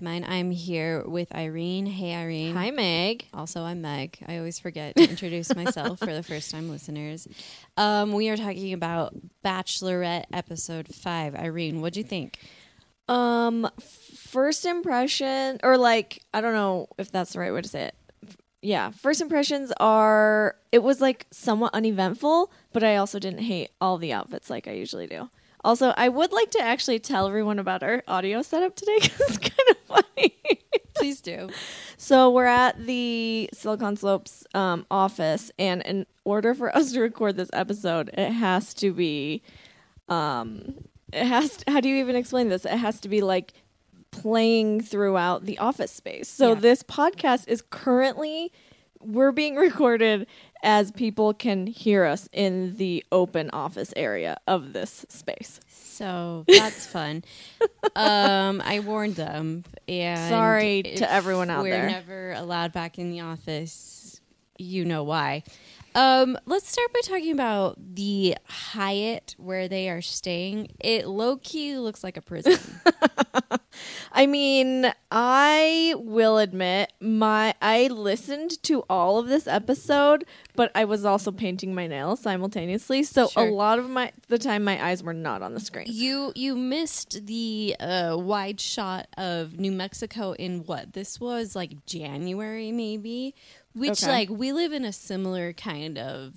describe mine. I'm here with Irene. Hey, Irene. Hi, Meg. Also, I'm Meg. I always forget to introduce myself for the first time listeners. We are talking about Bachelorette episode 5. Irene, what'd you think? First impression, or like, I don't know if that's the right way to say it. Yeah, first impressions are, it was like somewhat uneventful, but I also didn't hate all the outfits like I usually do. Also, I would like to actually tell everyone about our audio setup today because it's kind of funny. Please do. So we're at the Silicon Slopes office, and in order for us to record this episode, it has to be, how do you even explain this? It has to be like playing throughout the office space. So This podcast is currently, we're being recorded as people can hear us in the open office area of this space. So that's fun. I warned them. And sorry to everyone out there. We're never allowed back in the office. You know why. Let's start by talking about the Hyatt where they are staying. It low-key looks like a prison. I mean, I will admit, I listened to all of this episode, but I was also painting my nails simultaneously, so a lot of the time my eyes were not on the screen. You missed the wide shot of New Mexico in what? This was like January maybe? Which, we live in a similar kind of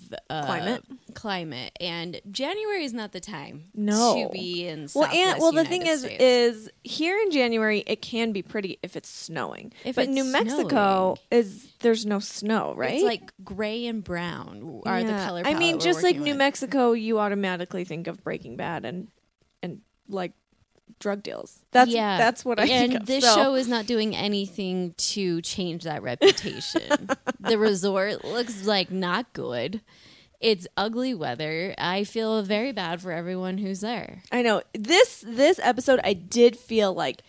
climate, and January is not the time to be in Southwest United States. Well, the thing is here in January, it can be pretty if it's snowing. But New Mexico, there's no snow, right? It's like gray and brown are the color palette. I mean, just like New Mexico, you automatically think of Breaking Bad and like drug deals. That's what I think of. And this show is not doing anything to change that reputation. The resort looks like not good. It's ugly weather. I feel very bad for everyone who's there. I know. This episode, I did feel like,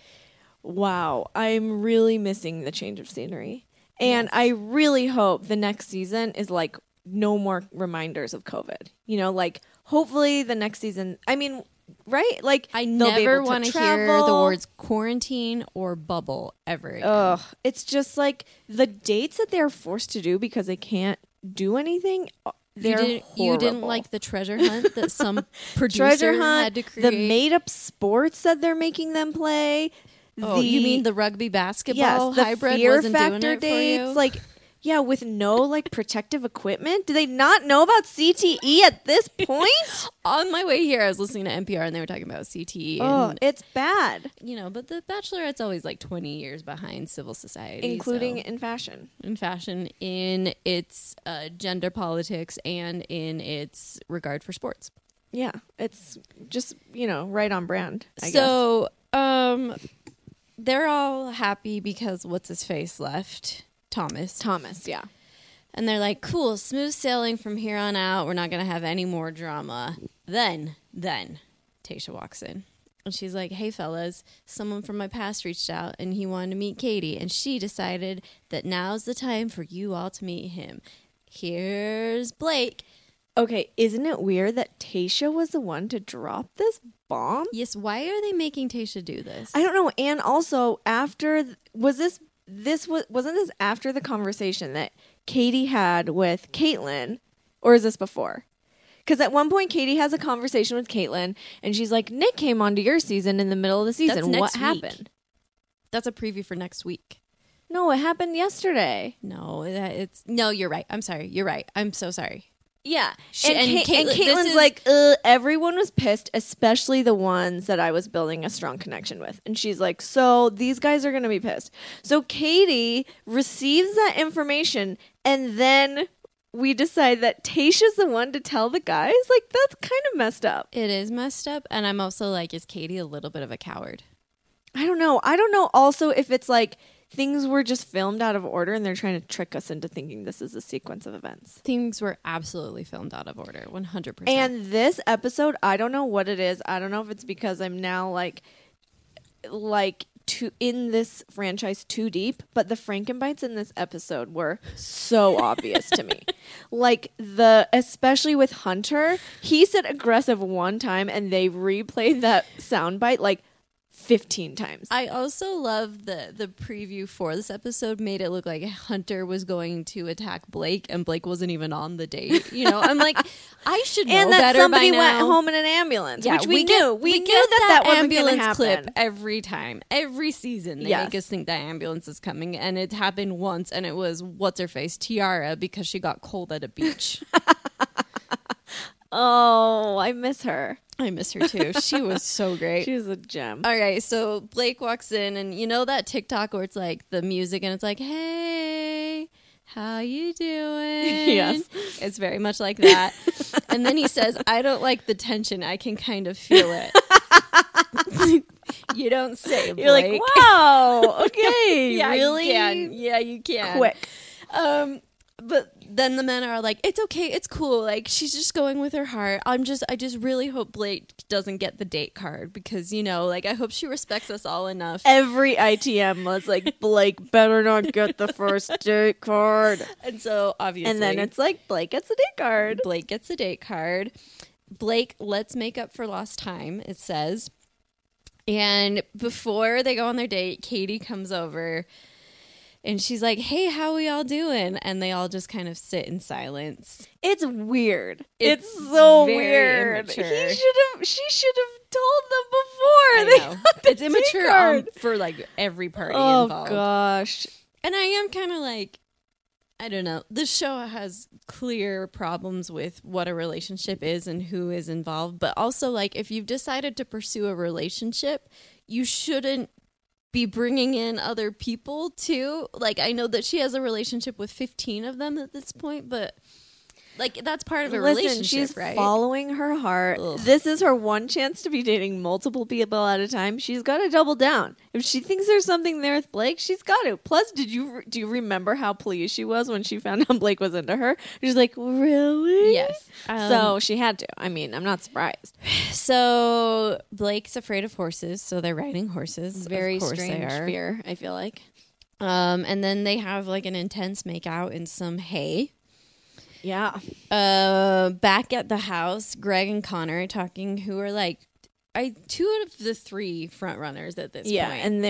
wow, I'm really missing the change of scenery. And I really hope the next season is like no more reminders of COVID. You know, like hopefully the next season, I mean, right? Like I never want to hear the words quarantine or bubble ever again. Ugh, it's just like the dates that they're forced to do because they can't do anything. You didn't like the treasure hunt that some producer had to create? The made-up sports that they're making them play. Oh, you mean the rugby basketball hybrid wasn't doing it for you? Like, yeah, with no like protective equipment. Do they not know about CTE at this point? On my way here, I was listening to NPR and they were talking about CTE. Oh, it's bad. You know, but the Bachelorette's always like 20 years behind civil society. Including in fashion. In fashion, in its gender politics, and in its regard for sports. Yeah, it's just, you know, right on brand, I guess. They're all happy because what's-his-face left? Thomas, yeah. And they're like, cool, smooth sailing from here on out. We're not going to have any more drama. Then, Tayshia walks in. And she's like, hey, fellas, someone from my past reached out, and he wanted to meet Katie. And she decided that now's the time for you all to meet him. Here's Blake. Okay, isn't it weird that Tayshia was the one to drop this bomb? Yes, why are they making Tayshia do this? I don't know. And also, after... wasn't this after the conversation that Katie had with Kaitlyn, or is this before? Because at one point Katie has a conversation with Kaitlyn, and she's like, "Nick came onto your season in the middle of the season. That's what happened?" Week. That's a preview for next week. No, it happened yesterday. No, you're right. I'm sorry. You're right. I'm so sorry. Yeah, and Caitlyn's like, everyone was pissed, especially the ones that I was building a strong connection with. And she's like, so these guys are going to be pissed. So Katie receives that information, and then we decide that Tayshia's the one to tell the guys? Like, that's kind of messed up. It is messed up, and I'm also like, is Katie a little bit of a coward? I don't know also if it's like... things were just filmed out of order, and they're trying to trick us into thinking this is a sequence of events. Things were absolutely filmed out of order, 100%. And this episode, I don't know what it is. I don't know if it's because I'm now like in this franchise too deep, but the Frankenbites in this episode were so obvious to me. Like especially with Hunter, he said aggressive one time, and they replayed that soundbite like 15 times. I also love the preview for this episode made it look like Hunter was going to attack Blake, and Blake wasn't even on the date. You know, I'm like, I should know better by now. And that somebody went home in an ambulance, yeah, which we knew. We knew that ambulance clip every time, every season. They make us think that ambulance is coming, and it happened once, and it was what's-her-face, Tiara, because she got cold at a beach. Oh, I miss her. I miss her too. She was so great. She was a gem. All right, so Blake walks in, and you know that TikTok where it's like the music and it's like, hey, how you doing? Yes. It's very much like that. And then he says, I don't like the tension. I can kind of feel it. You don't say, Blake. You're like, wow, okay, yeah, really? You can. Quick. But then the men are like, it's okay, it's cool. Like, she's just going with her heart. I just really hope Blake doesn't get the date card because, you know, like, I hope she respects us all enough. Every ITM was like, Blake better not get the first date card. And so, obviously. And then it's like, Blake gets a date card. Blake gets a date card. Blake, let's make up for lost time, it says. And before they go on their date, Katie comes over. And she's like, hey, how we all doing? And they all just kind of sit in silence. It's weird. It's so weird. Immature. She should have told them before. It's immature for like every party involved. Oh, gosh. And I am kind of like, I don't know. The show has clear problems with what a relationship is and who is involved. But also, like, if you've decided to pursue a relationship, you shouldn't be bringing in other people too. Like, I know that she has a relationship with 15 of them at this point, but like, that's part of a relationship, she's right? Following her heart. Ugh. This is her one chance to be dating multiple people at a time. She's got to double down. If she thinks there's something there with Blake, she's got to. Plus, do you remember how pleased she was when she found out Blake was into her? She's like, really? Yes. So she had to. I mean, I'm not surprised. So Blake's afraid of horses, so they're riding horses. Very strange fear, I feel like. And then they have like an intense makeout in some hay. Yeah. Back at the house, Greg and Connor are talking, who are like two out of the three front runners at this point. Yeah, and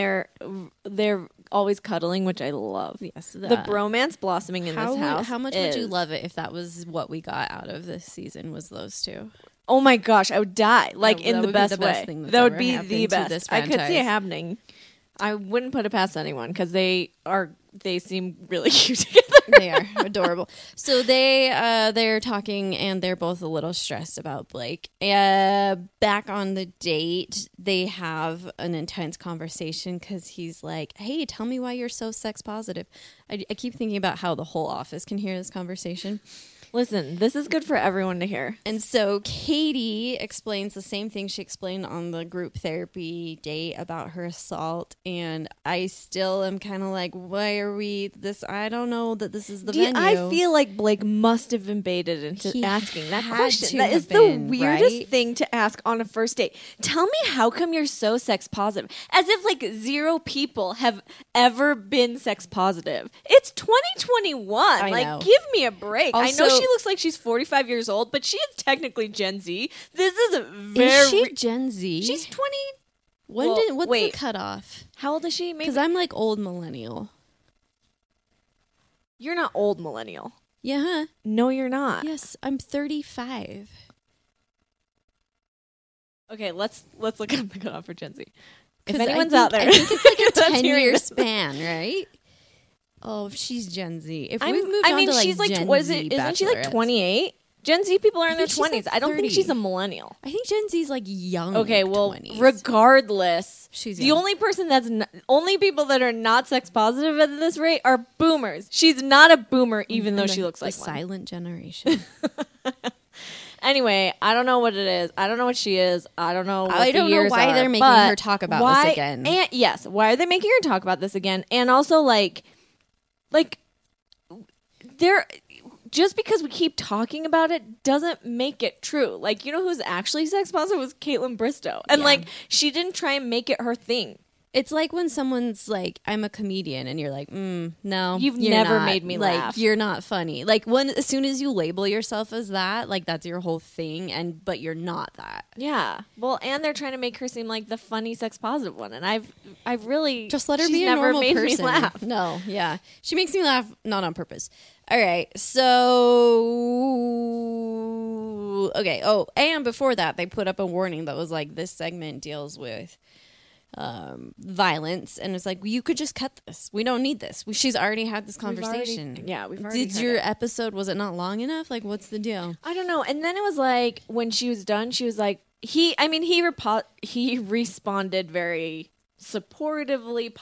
they're always cuddling, which I love. Yes. The bromance blossoming in this house. How much would you love it if that was what we got out of this season was those two? Oh my gosh, I would die. Like, in the best way. That would be the best. I could see it happening. I wouldn't put it past anyone because they seem really cute together. They are adorable. So they're talking, and they're both a little stressed about Blake. Back on the date, they have an intense conversation because he's like, hey, tell me why you're so sex positive. I keep thinking about how the whole office can hear this conversation. Listen, this is good for everyone to hear. And so Katie explains the same thing she explained on the group therapy date about her assault. And I still am kind of like, why are we this? I don't know that this is the venue. I feel like Blake must have been baited into asking that question. That is the weirdest thing to ask on a first date. Tell me how come you're so sex positive. As if like zero people have ever been sex positive. It's 2021. I know. Give me a break. Also, I know she looks like she's 45 years old, but she is technically Gen Z. This is Is she Gen Z? She's 20. What's the cutoff? How old is she? Because I'm like old millennial. You're not old millennial. Yeah. Huh? No, you're not. Yes, I'm 35. Okay, let's look up the cutoff for Gen Z. If anyone's out there, I think it's like a 10-year span, right? Oh, she's Gen Z. If we've moved on to like she's like Gen Z, isn't she like 28? Gen Z people are in their 20s. I don't think she's a millennial. I think Gen Z's like young. Okay, well, 20s. Regardless, she's the only person only people that are not sex positive at this rate are boomers. She's not a boomer, even though she looks like one. Silent generation. Anyway, I don't know what it is. I don't know what she is. I don't know what the years are. I don't know why they're making her talk about this again. Yes, why are they making her talk about this again? And also, like, there, just because we keep talking about it doesn't make it true. Like, you know who's actually sex positive was Kaitlyn Bristowe. And, she didn't try and make it her thing. It's like when someone's like, I'm a comedian, and you're like, no. You've never made me laugh. You're not funny. Like, when as soon as you label yourself as that, like, that's your whole thing, but you're not that. Yeah. Well, and they're trying to make her seem like the funny, sex positive one, and I've really... Just let her be a normal person. She's never made me laugh. No, yeah. She makes me laugh, not on purpose. All right, so... Okay, and before that, they put up a warning that was like, this segment deals with... violence, and it's like, you could just cut this. We don't need this. She's already had this conversation. We've already did your episode. Was it not long enough? Like, what's the deal? I don't know. And then it was like, when she was done, she was like, he responded very supportively.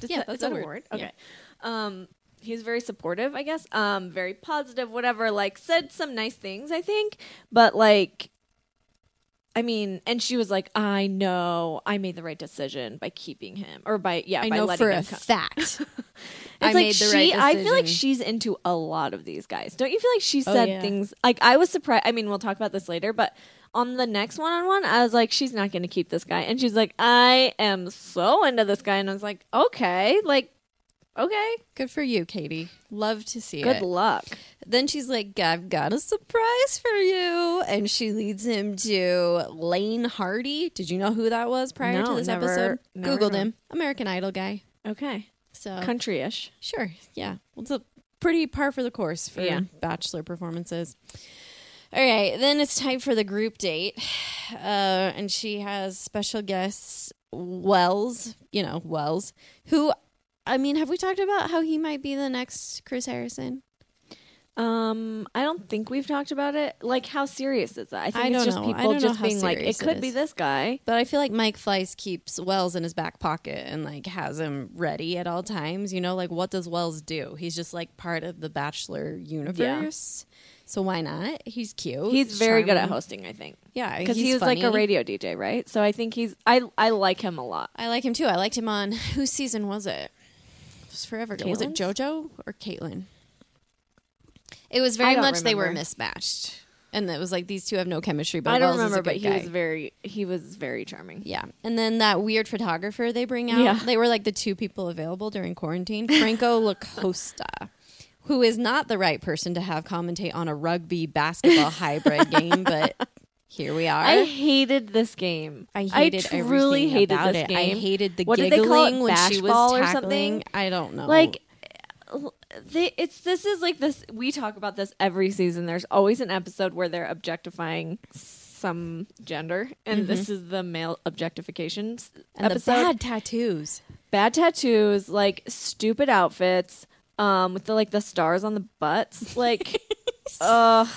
That's a word. Okay. Yeah. He's very supportive, I guess. Very positive, whatever. Like, said some nice things, I think, but like. I mean, and she was like, I know I made the right decision by keeping him by letting him come. Fact. I made the right decision. I feel like she's into a lot of these guys. Don't you feel like she said things like, I was surprised. I mean, we'll talk about this later, but on the next one-on-one, I was like, she's not going to keep this guy. And she's like, I am so into this guy. And I was like, okay. Good for you, Katie. Love to see it. Good luck. Then she's like, I've got a surprise for you. And she leads him to Lane Hardy. Did you know who that was prior to this episode? Never Googled him. American Idol guy. Okay. So country-ish. Sure. Yeah. Well, it's a pretty par for the course for Bachelor performances. All right. Then it's time for the group date. And she has special guests, Wells, who... I mean, have we talked about how he might be the next Chris Harrison? I don't think we've talked about it. Like, how serious is that? I think it's just people just being like, it could be this guy. But I feel like Mike Fleiss keeps Wells in his back pocket and like has him ready at all times. You know, like, what does Wells do? He's just like part of the Bachelor universe. Yeah. So why not? He's cute. He's very good at hosting, I think. Yeah, because he was funny. Like a radio DJ, right? So I think I like him a lot. I like him too. I liked him on whose season was it? It was forever ago. Was it JoJo or Kaitlyn? It was very much remember. They were mismatched, and it was like these two have no chemistry. But I don't remember. But he was very charming. Yeah, and then that weird photographer they bring out. Yeah. They were like the two people available during quarantine. Franco Lacosta, who is not the right person to have commentate on a rugby basketball hybrid game, but. Here we are. I hated this game. I truly hated this game. I hated the giggling when she was tackling. I don't know. Like, this is like this. We talk about this every season. There's always an episode where they're objectifying some gender, and this is the male objectification and episode. The bad tattoos, like stupid outfits, with the stars on the butts, like, ugh.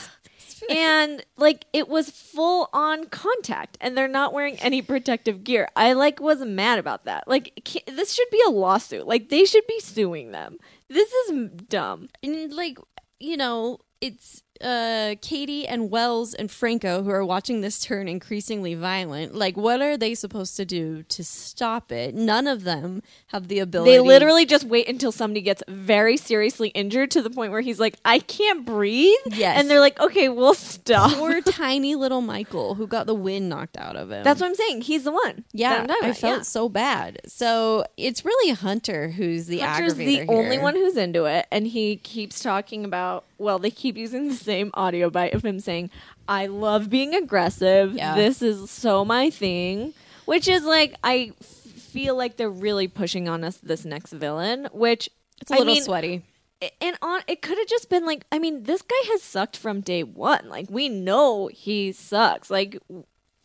And like it was full on contact, and they're not wearing any protective gear. I was mad about that. Like, this should be a lawsuit. Like, they should be suing them. This is dumb. And like, you know, it's Katie and Wells and Franco who are watching this turn increasingly violent. Like, what are they supposed to do to stop it? None of them have the ability. They literally just wait until somebody gets very seriously injured to the point where he's like, I can't breathe. Yes. And they're like, okay, we'll stop. Poor tiny little Michael who got the wind knocked out of him. That's what I'm saying. He's the one. Yeah. I felt so bad. So it's really Hunter who's the aggravator here. Hunter's the only one who's into it, and he keeps talking about, well, they keep using the same audio bite of him saying, I love being aggressive. Yeah. This is so my thing. Which is like, I feel like they're really pushing on us this next villain, which it's a little sweaty. And it could have just been like, I mean, this guy has sucked from day one. Like, we know he sucks. Like,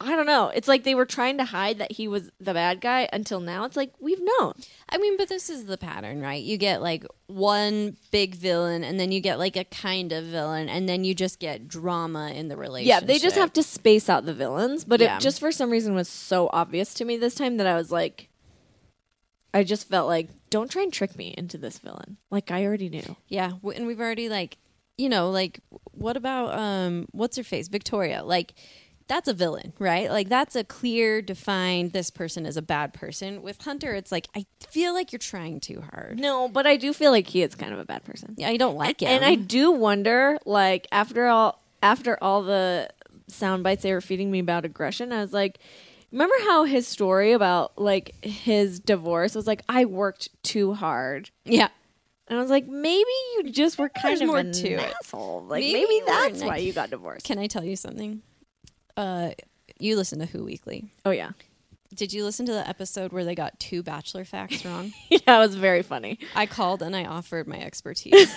I don't know. It's like they were trying to hide that he was the bad guy until now. It's like, we've known. I mean, but this is the pattern, right? You get like one big villain, and then you get like a kind of villain, and then you just get drama in the relationship. Yeah, they just have to space out the villains. But it just for some reason was so obvious to me this time that I was like, I just felt like, don't try and trick me into this villain. Like, I already knew. Yeah, and we've already like, you know, like, what about, what's her face? Victoria. Like, that's a villain, right? Like, that's a clear, defined, this person is a bad person. With Hunter, it's like, I feel like you're trying too hard. No, but I do feel like he is kind of a bad person. Yeah, I don't like him. And I do wonder, like, after all the sound bites they were feeding me about aggression, I was like, Remember how his story about like his divorce was like, I worked too hard. Yeah. And I was like, maybe you just were kind of an asshole. Like maybe that's why you got divorced. Can I tell you something? You listen to Who Weekly. Oh, yeah. Did you listen to the episode where they got 2 Bachelor facts wrong? Yeah, it was very funny. I called and I offered my expertise.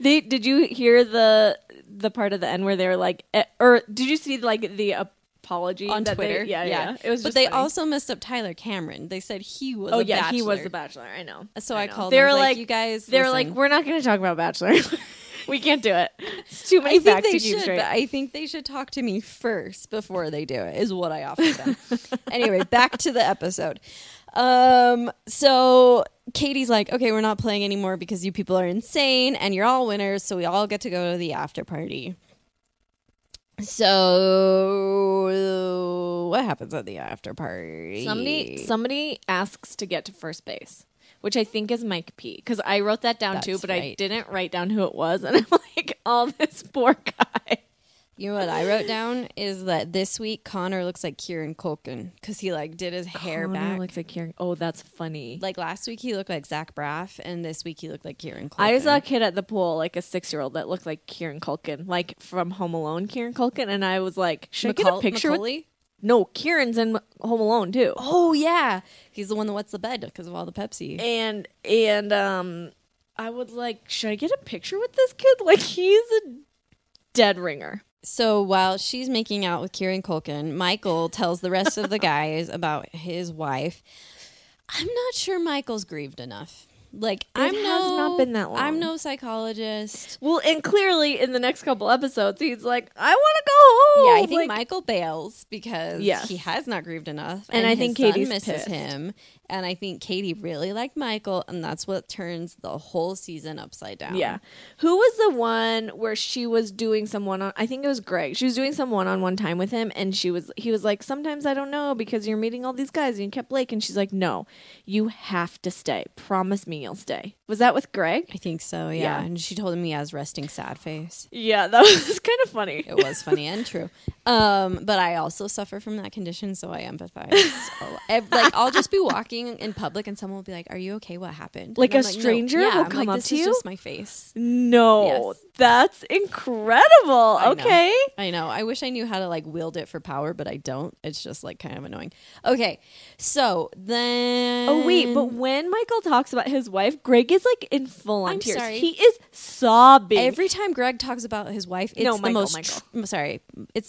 Did you hear the part of the end where they were like, or did you see like the apology on Twitter? Yeah. It was. But they also messed up Tyler Cameron. They said he was. Oh, a yeah, bachelor. He was the Bachelor. I know. So I called. They were like, you guys. They were like, we're not going to talk about Bachelor. We can't do it. It's too many facts to keep straight. I think they should talk to me first before they do it, is what I offer them. Anyway, back to the episode. So Katie's like, okay, we're not playing anymore because you people are insane and you're all winners, so we all get to go to the after party. So what happens at the after party? Somebody asks to get to first base. Which I think is Mike P. Because I wrote that down too, but right. I didn't write down who it was. And I'm like, oh, this poor guy. You know what I wrote down is that this week Connor looks like Kieran Culkin because he like did his hair back. Connor looks like Kieran. Oh, that's funny. Like last week he looked like Zach Braff, and this week he looked like Kieran Culkin. I saw a kid at the pool, like a 6-year-old, that looked like Kieran Culkin, like from Home Alone, Kieran Culkin. And I was like, should I get a picture with? No, Kieran's in Home Alone too. Oh yeah, he's the one that wets the bed because of all the Pepsi. And I was like, should I get a picture with this kid? Like he's a dead ringer. So while she's making out with Kieran Culkin, Michael tells the rest of the guys about his wife. I'm not sure Michael's grieved enough. Like it has not been that long. I'm no psychologist. Well, and clearly in the next couple episodes, he's like, I want to go home. Yeah, I think Michael bails because he has not grieved enough, and I think Katie misses him, and I think Katie really liked Michael, and that's what turns the whole season upside down. Yeah, who was the one where she was doing some one-on? I think it was Greg. She was doing some one-on-one time with him, and he was like, sometimes I don't know because you're meeting all these guys, and you kept Blake, and she's like, no, you have to stay. Promise me. You'll stay. Was that with Greg? I think so, yeah. And she told him he has resting sad face. Yeah, that was kind of funny. It was funny and true. But I also suffer from that condition, so I empathize. Like, I'll just be walking in public and someone will be like, are you okay? What happened? Like a stranger will come up to you? This is just my face. No. Yes. That's incredible. I know. I wish I knew how to like wield it for power, but I don't. It's just like kind of annoying. Okay. So then. Oh, wait. But when Michael talks about his wife, Greg is like in full on tears. Sorry. He is sobbing. Every time Greg talks about his wife, it's the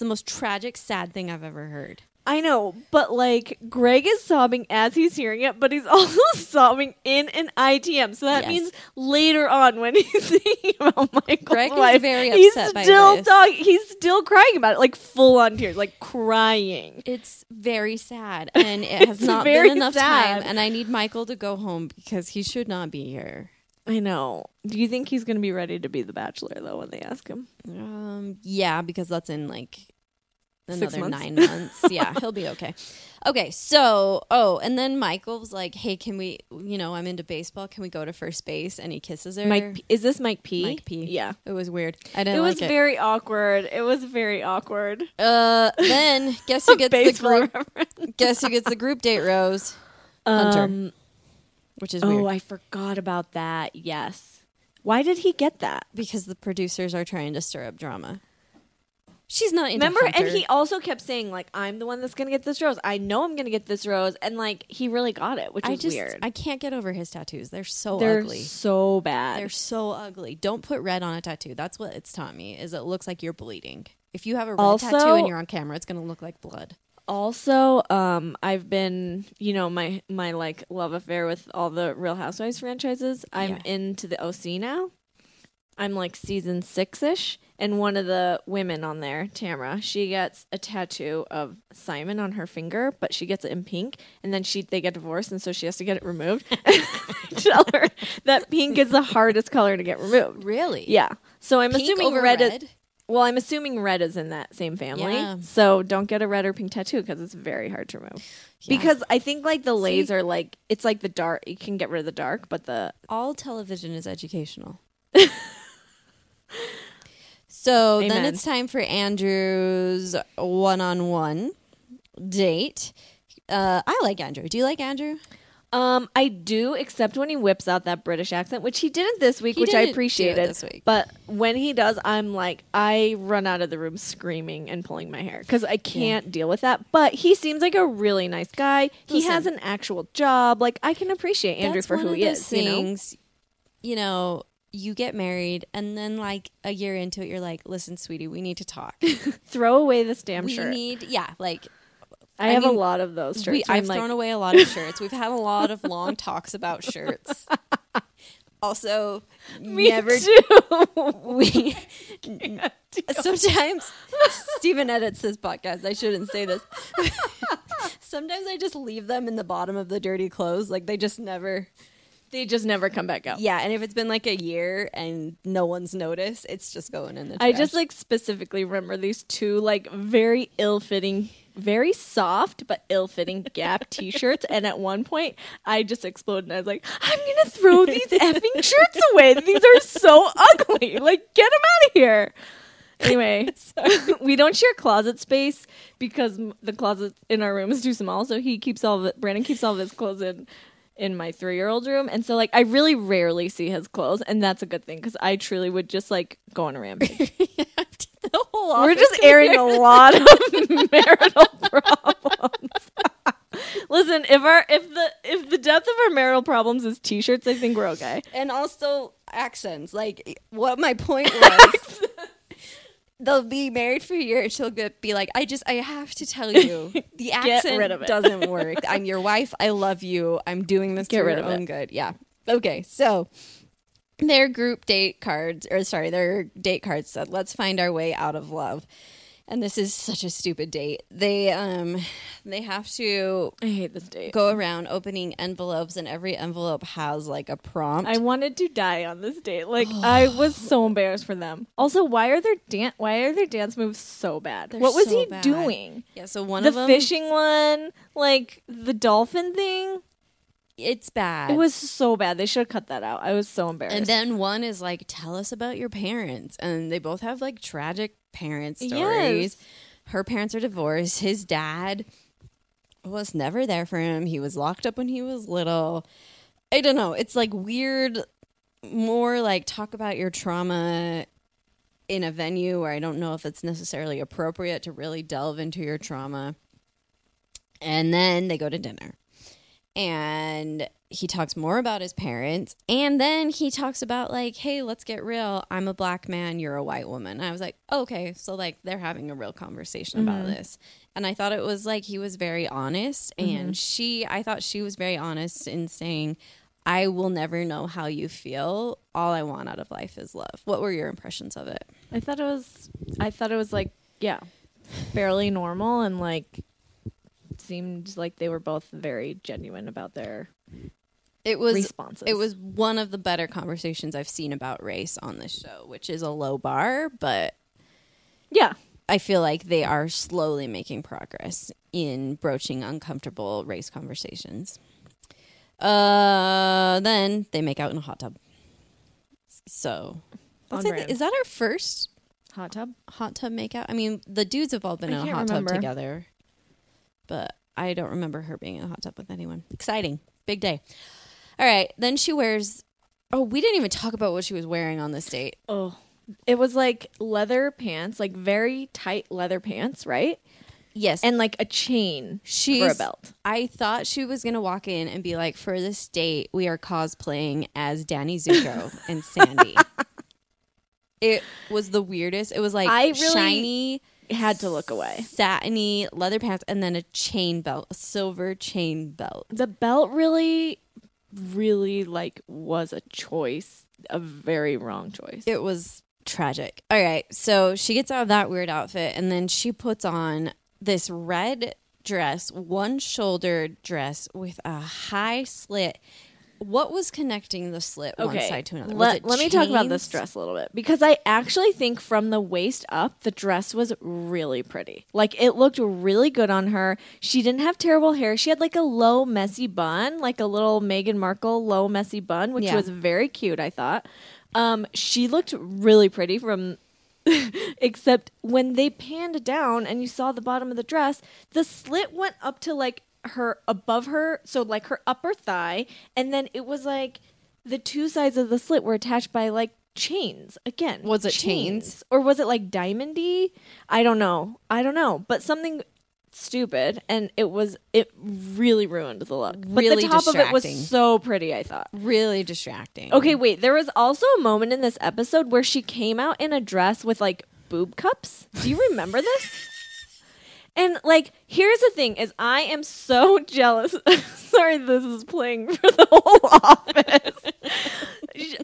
most tragic, sad thing I've ever heard. I know, but like Greg is sobbing as he's hearing it, but he's also sobbing in an ITM. So that means later on when he's thinking about Michael's wife, is very upset by this. He's still crying about it, like full on tears, like crying. It's very sad, and it has not been enough time. And I need Michael to go home because he should not be here. I know. Do you think he's going to be ready to be the Bachelor though when they ask him? Yeah, because that's in like. Another 6 months. 9 months. Yeah, he'll be okay. Okay, so, and then Michael's like, hey, can we, I'm into baseball. Can we go to first base? And he kisses her. Is this Mike P? Mike P. Yeah. It was weird. I didn't like it. It was very awkward. Then, guess who gets the group date rose? Hunter. Which is weird. Oh, I forgot about that. Yes. Why did he get that? Because the producers are trying to stir up drama. She's not into Hunter. And he also kept saying, like, I'm the one that's going to get this rose. I know I'm going to get this rose. And, like, he really got it, which is weird. I can't get over his tattoos. They're ugly. They're so bad. They're so ugly. Don't put red on a tattoo. That's what it's taught me, is it looks like you're bleeding. If you have a red tattoo and you're on camera, it's going to look like blood. Also, I've been, my, like, love affair with all the Real Housewives franchises. I'm into the OC now. I'm, like, season 6-ish. And one of the women on there, Tamara, she gets a tattoo of Simon on her finger, but she gets it in pink. And then they get divorced, and so she has to get it removed. Tell her that pink is the hardest color to get removed. Really? Yeah. So I'm assuming red. Well, I'm assuming red is in that same family. Yeah. So don't get a red or pink tattoo because it's very hard to remove. Yeah. Because I think like the lays are like, it's like the dark. You can get rid of the dark, but all television is educational. So Amen. Then it's time for Andrew's one-on-one date. I like Andrew. Do you like Andrew? I do, except when he whips out that British accent, which he didn't this week, which I appreciated. This week. But when he does, I'm like, I run out of the room screaming and pulling my hair because I can't deal with that. But he seems like a really nice guy. He has an actual job. Like, I can appreciate Andrew for who he is. Things, you know, you get married and then like a year into it, you're like, listen, sweetie, we need to talk. Throw away this damn shirt. We need, I have a lot of those shirts. I've thrown away a lot of shirts. We've had a lot of long talks about shirts. Also, sometimes Steven edits this podcast. I shouldn't say this. Sometimes I just leave them in the bottom of the dirty clothes. Like they just never come back up. Yeah, and if it's been like a year and no one's noticed, it's just going in the trash. I just like specifically remember these two like very ill-fitting, very soft but ill-fitting Gap t-shirts, and at one point I just exploded and I was like, I'm gonna throw these effing shirts away. These are so ugly. Like, get them out of here. Anyway, we don't share closet space because the closet in our room is too small, so Brandon keeps all of his clothes in my 3-year-old room, and so like I really rarely see his clothes, and that's a good thing because I truly would just like go on a rampage. The whole office. We're just airing a lot of marital problems. Listen, if the depth of our marital problems is t-shirts, I think we're okay. And also accents. Like, what my point was, they'll be married for a year and she'll be like, I have to tell you, the accent doesn't work. I'm your wife. I love you. I'm doing this for your own good. Yeah. Okay. So their date cards said, let's find our way out of love. And this is such a stupid date. They have to I hate this date. Go around opening envelopes, and every envelope has like a prompt. I wanted to die on this date. Like, I was so embarrassed for them. Also, why are their dance moves so bad? What was he doing? Yeah, so one of them, the fishing one, like the dolphin thing. It's bad. It was so bad. They should have cut that out. I was so embarrassed. And then one is like, tell us about your parents. And they both have like tragic parent stories. Yes. Her parents are divorced. His dad was never there for him. He was locked up when he was little. I don't know. It's like weird, more like talk about your trauma in a venue where I don't know if it's necessarily appropriate to really delve into your trauma. And then they go to dinner. And he talks more about his parents. And then he talks about like, hey, let's get real. I'm a black man. You're a white woman. And I was like, oh, okay. So like they're having a real conversation about this. And I thought it was like he was very honest. And I thought she was very honest in saying, I will never know how you feel. All I want out of life is love. What were your impressions of it? I thought it was like, yeah, fairly normal, and like seemed like they were both very genuine about their responses. It was one of the better conversations I've seen about race on this show, which is a low bar, but yeah, I feel like they are slowly making progress in broaching uncomfortable race conversations. Then they make out in a hot tub. So is that our first hot tub makeout? I mean, the dudes have all been in a hot tub together. But I don't remember her being in a hot tub with anyone. Exciting. Big day. All right. Then she wears... Oh, we didn't even talk about what she was wearing on this date. Oh. It was like leather pants, like very tight leather pants, right? Yes. And like a chain for a belt. I thought she was going to walk in and be like, for this date, we are cosplaying as Danny Zuko and Sandy. It was the weirdest. It was like shiny... had to look away. Satiny leather pants and then a chain belt, a silver chain belt. The belt really, really like was a choice, a very wrong choice. It was tragic. All right. So she gets out of that weird outfit and then she puts on this red dress, one shouldered dress with a high slit. What was connecting the slit one side to another? Let me talk about this dress a little bit. Because I actually think from the waist up, the dress was really pretty. Like, it looked really good on her. She didn't have terrible hair. She had, like, a low, messy bun. Like a little Meghan Markle low, messy bun, which was very cute, I thought. She looked really pretty from... Except when they panned down and you saw the bottom of the dress, the slit went up to like her above her, so like her upper thigh, and then it was like the two sides of the slit were attached by like chains. Again, was it chains? Or was it like diamondy? I don't know, but something stupid, and it really ruined the look. But really the top of it was so pretty, I thought. Really distracting. Okay, wait, there was also a moment in this episode where she came out in a dress with like boob cups. Do you remember this? And like, here's the thing: is I am so jealous. Sorry, this is playing for the whole office.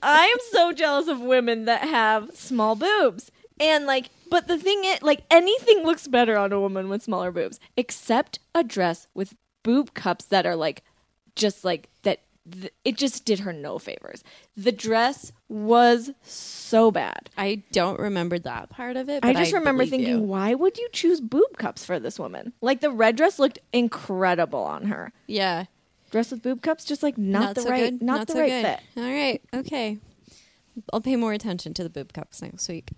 I am so jealous of women that have small boobs. And like, but the thing is, like, anything looks better on a woman with smaller boobs, except a dress with boob cups that are like, just like that. It just did her no favors. The dress was so bad. I don't remember that part of it. But I just remember thinking, why would you choose boob cups for this woman? Like, the red dress looked incredible on her. Yeah, dress with boob cups, just like not the right fit. All right, okay. I'll pay more attention to the boob cups next week.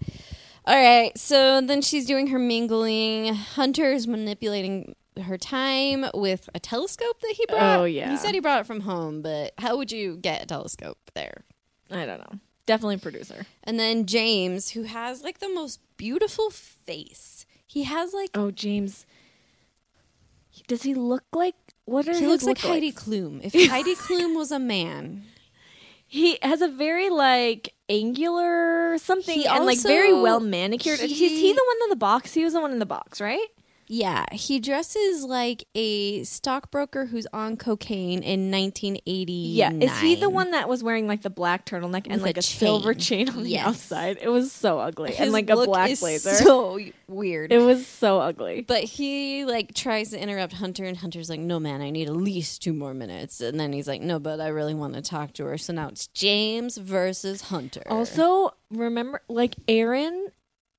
All right. So then she's doing her mingling. Hunter's manipulating her time with a telescope that he brought. Oh, yeah. He said he brought it from home, but how would you get a telescope there? I don't know. Definitely producer. And then James, who has like the most beautiful face. He has like... Oh, James. Does he look like... What are he looks like Heidi Klum. If Heidi Klum was a man... He has a very, like, angular something and, like, very well manicured. Is he the one in the box? He was the one in the box, right? Yeah. He dresses like a stockbroker who's on cocaine in 1989. Yeah. Is he the one that was wearing, like, the black turtleneck and, like, a silver chain on the outside? It was so ugly. His and, like, a black blazer. So weird. It was so ugly. But he, like, tries to interrupt Hunter, and Hunter's like, no, man, I need at least 2 more minutes. And then he's like, no, but I really want to talk to her. So now it's James versus Hunter. Also, remember, like, Aaron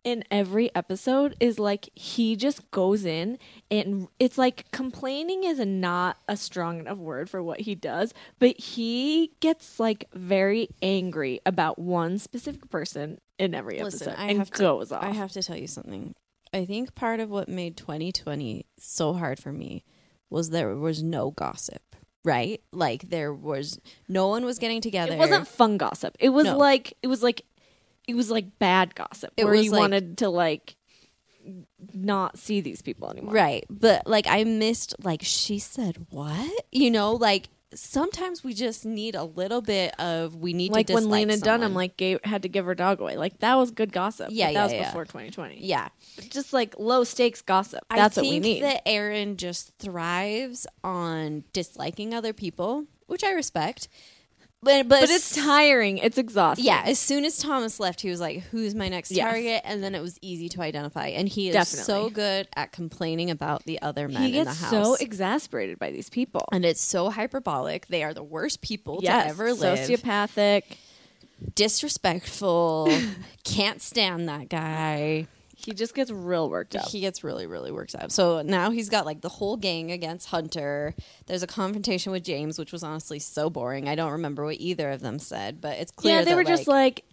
in every episode is like, he just goes in, and it's like complaining is not a strong enough word for what he does, but he gets like very angry about one specific person in every episode. Listen, I have to tell you something. I think part of what made 2020 so hard for me was there was no gossip, right? Like, there was no one was getting together. It wasn't fun gossip. It was like bad gossip where you wanted to like not see these people anymore. Right. But like, I missed like, she said what? You know, like sometimes we just need a little bit of, we need like to dislike someone. Like when Lena Dunham like had to give her dog away. Like that was good gossip. Yeah, that was before 2020. Yeah. Just like low stakes gossip. That's what we need. I think that Aaron just thrives on disliking other people, which I respect. But it's tiring. It's exhausting. Yeah. As soon as Thomas left, he was like, who's my next target? And then it was easy to identify. And he is so good at complaining about the other men in the house. He gets so exasperated by these people. And it's so hyperbolic. They are the worst people to ever live. Sociopathic. Disrespectful. Can't stand that guy. He just gets real worked up. He gets really, really worked up. So now he's got like the whole gang against Hunter. There's a confrontation with James, which was honestly so boring. I don't remember what either of them said, but it's clear. Yeah, they were just like,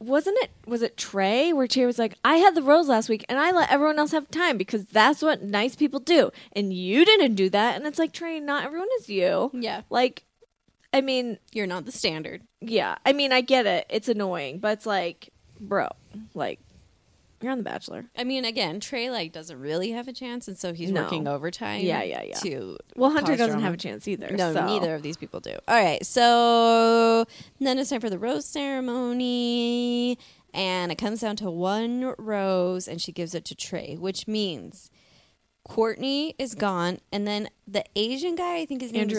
was it Trey? Where Trey was like, I had the rose last week and I let everyone else have time because that's what nice people do. And you didn't do that. And it's like, Trey, not everyone is you. Yeah. Like, I mean. You're not the standard. Yeah. I mean, I get it. It's annoying, but it's like, bro, like. You're on The Bachelor. I mean, again, Trey like doesn't really have a chance, and so he's working overtime. Yeah. Well, Hunter doesn't have a chance either. No, neither of these people do. All right, so then it's time for the rose ceremony, and it comes down to one rose, and she gives it to Trey, which means Courtney is gone, and then the Asian guy, I think his name is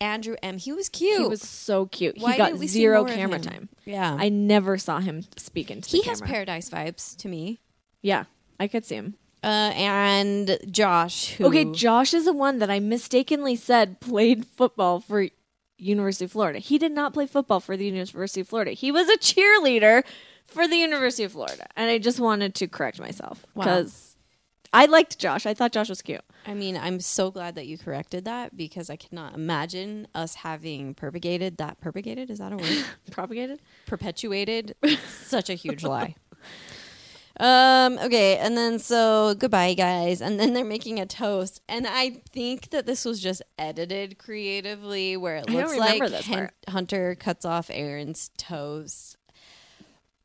Andrew M. He was cute. He was so cute. He got zero camera time. Yeah. I never saw him speaking to the camera. He has Paradise vibes to me. Yeah. I could see him. And Josh. Josh is the one that I mistakenly said played football for University of Florida. He did not play football for the University of Florida. He was a cheerleader for the University of Florida. And I just wanted to correct myself because... Wow. I liked Josh. I thought Josh was cute. I mean, I'm so glad that you corrected that because I cannot imagine us having propagated that. Propagated? Is that a word? Propagated? Perpetuated. Such a huge lie. Okay, and then so goodbye, guys. And then they're making a toast. And I think that this was just edited creatively where it looks like Hunter cuts off Aaron's toast.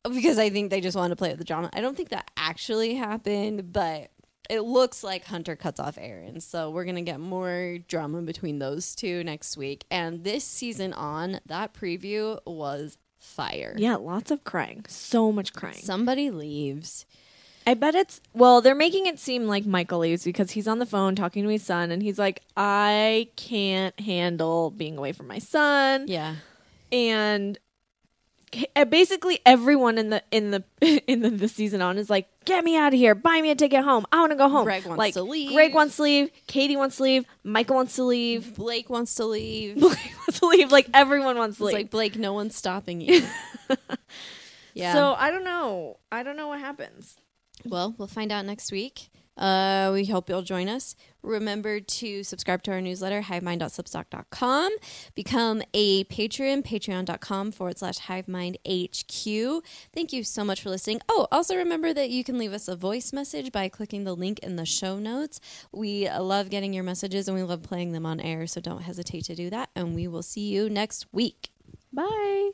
Because I think they just wanted to play with the drama. I don't think that actually happened, but it looks like Hunter cuts off Aaron. So we're going to get more drama between those two next week. And this season on, that preview was fire. Yeah, lots of crying. So much crying. Somebody leaves. I bet it's... Well, they're making it seem like Michael leaves because he's on the phone talking to his son. And he's like, I can't handle being away from my son. Yeah. And... basically everyone in the season on is like, get me out of here, buy me a ticket home, I want to go home. Greg wants to leave. Greg wants to leave. Katie wants to leave. Michael wants to leave. Blake wants to leave. Like everyone wants to leave. It's like, Blake, no one's stopping you. Yeah. So I don't know what happens. Well, we'll find out next week. We hope you'll join us. Remember to subscribe to our newsletter, hivemind.substack.com. Become a patron, patreon.com/hivemindhq. Thank you so much for listening. Oh, also remember that you can leave us a voice message by clicking the link in the show notes. We love getting your messages and we love playing them on air, so don't hesitate to do that. And we will see you next week. Bye.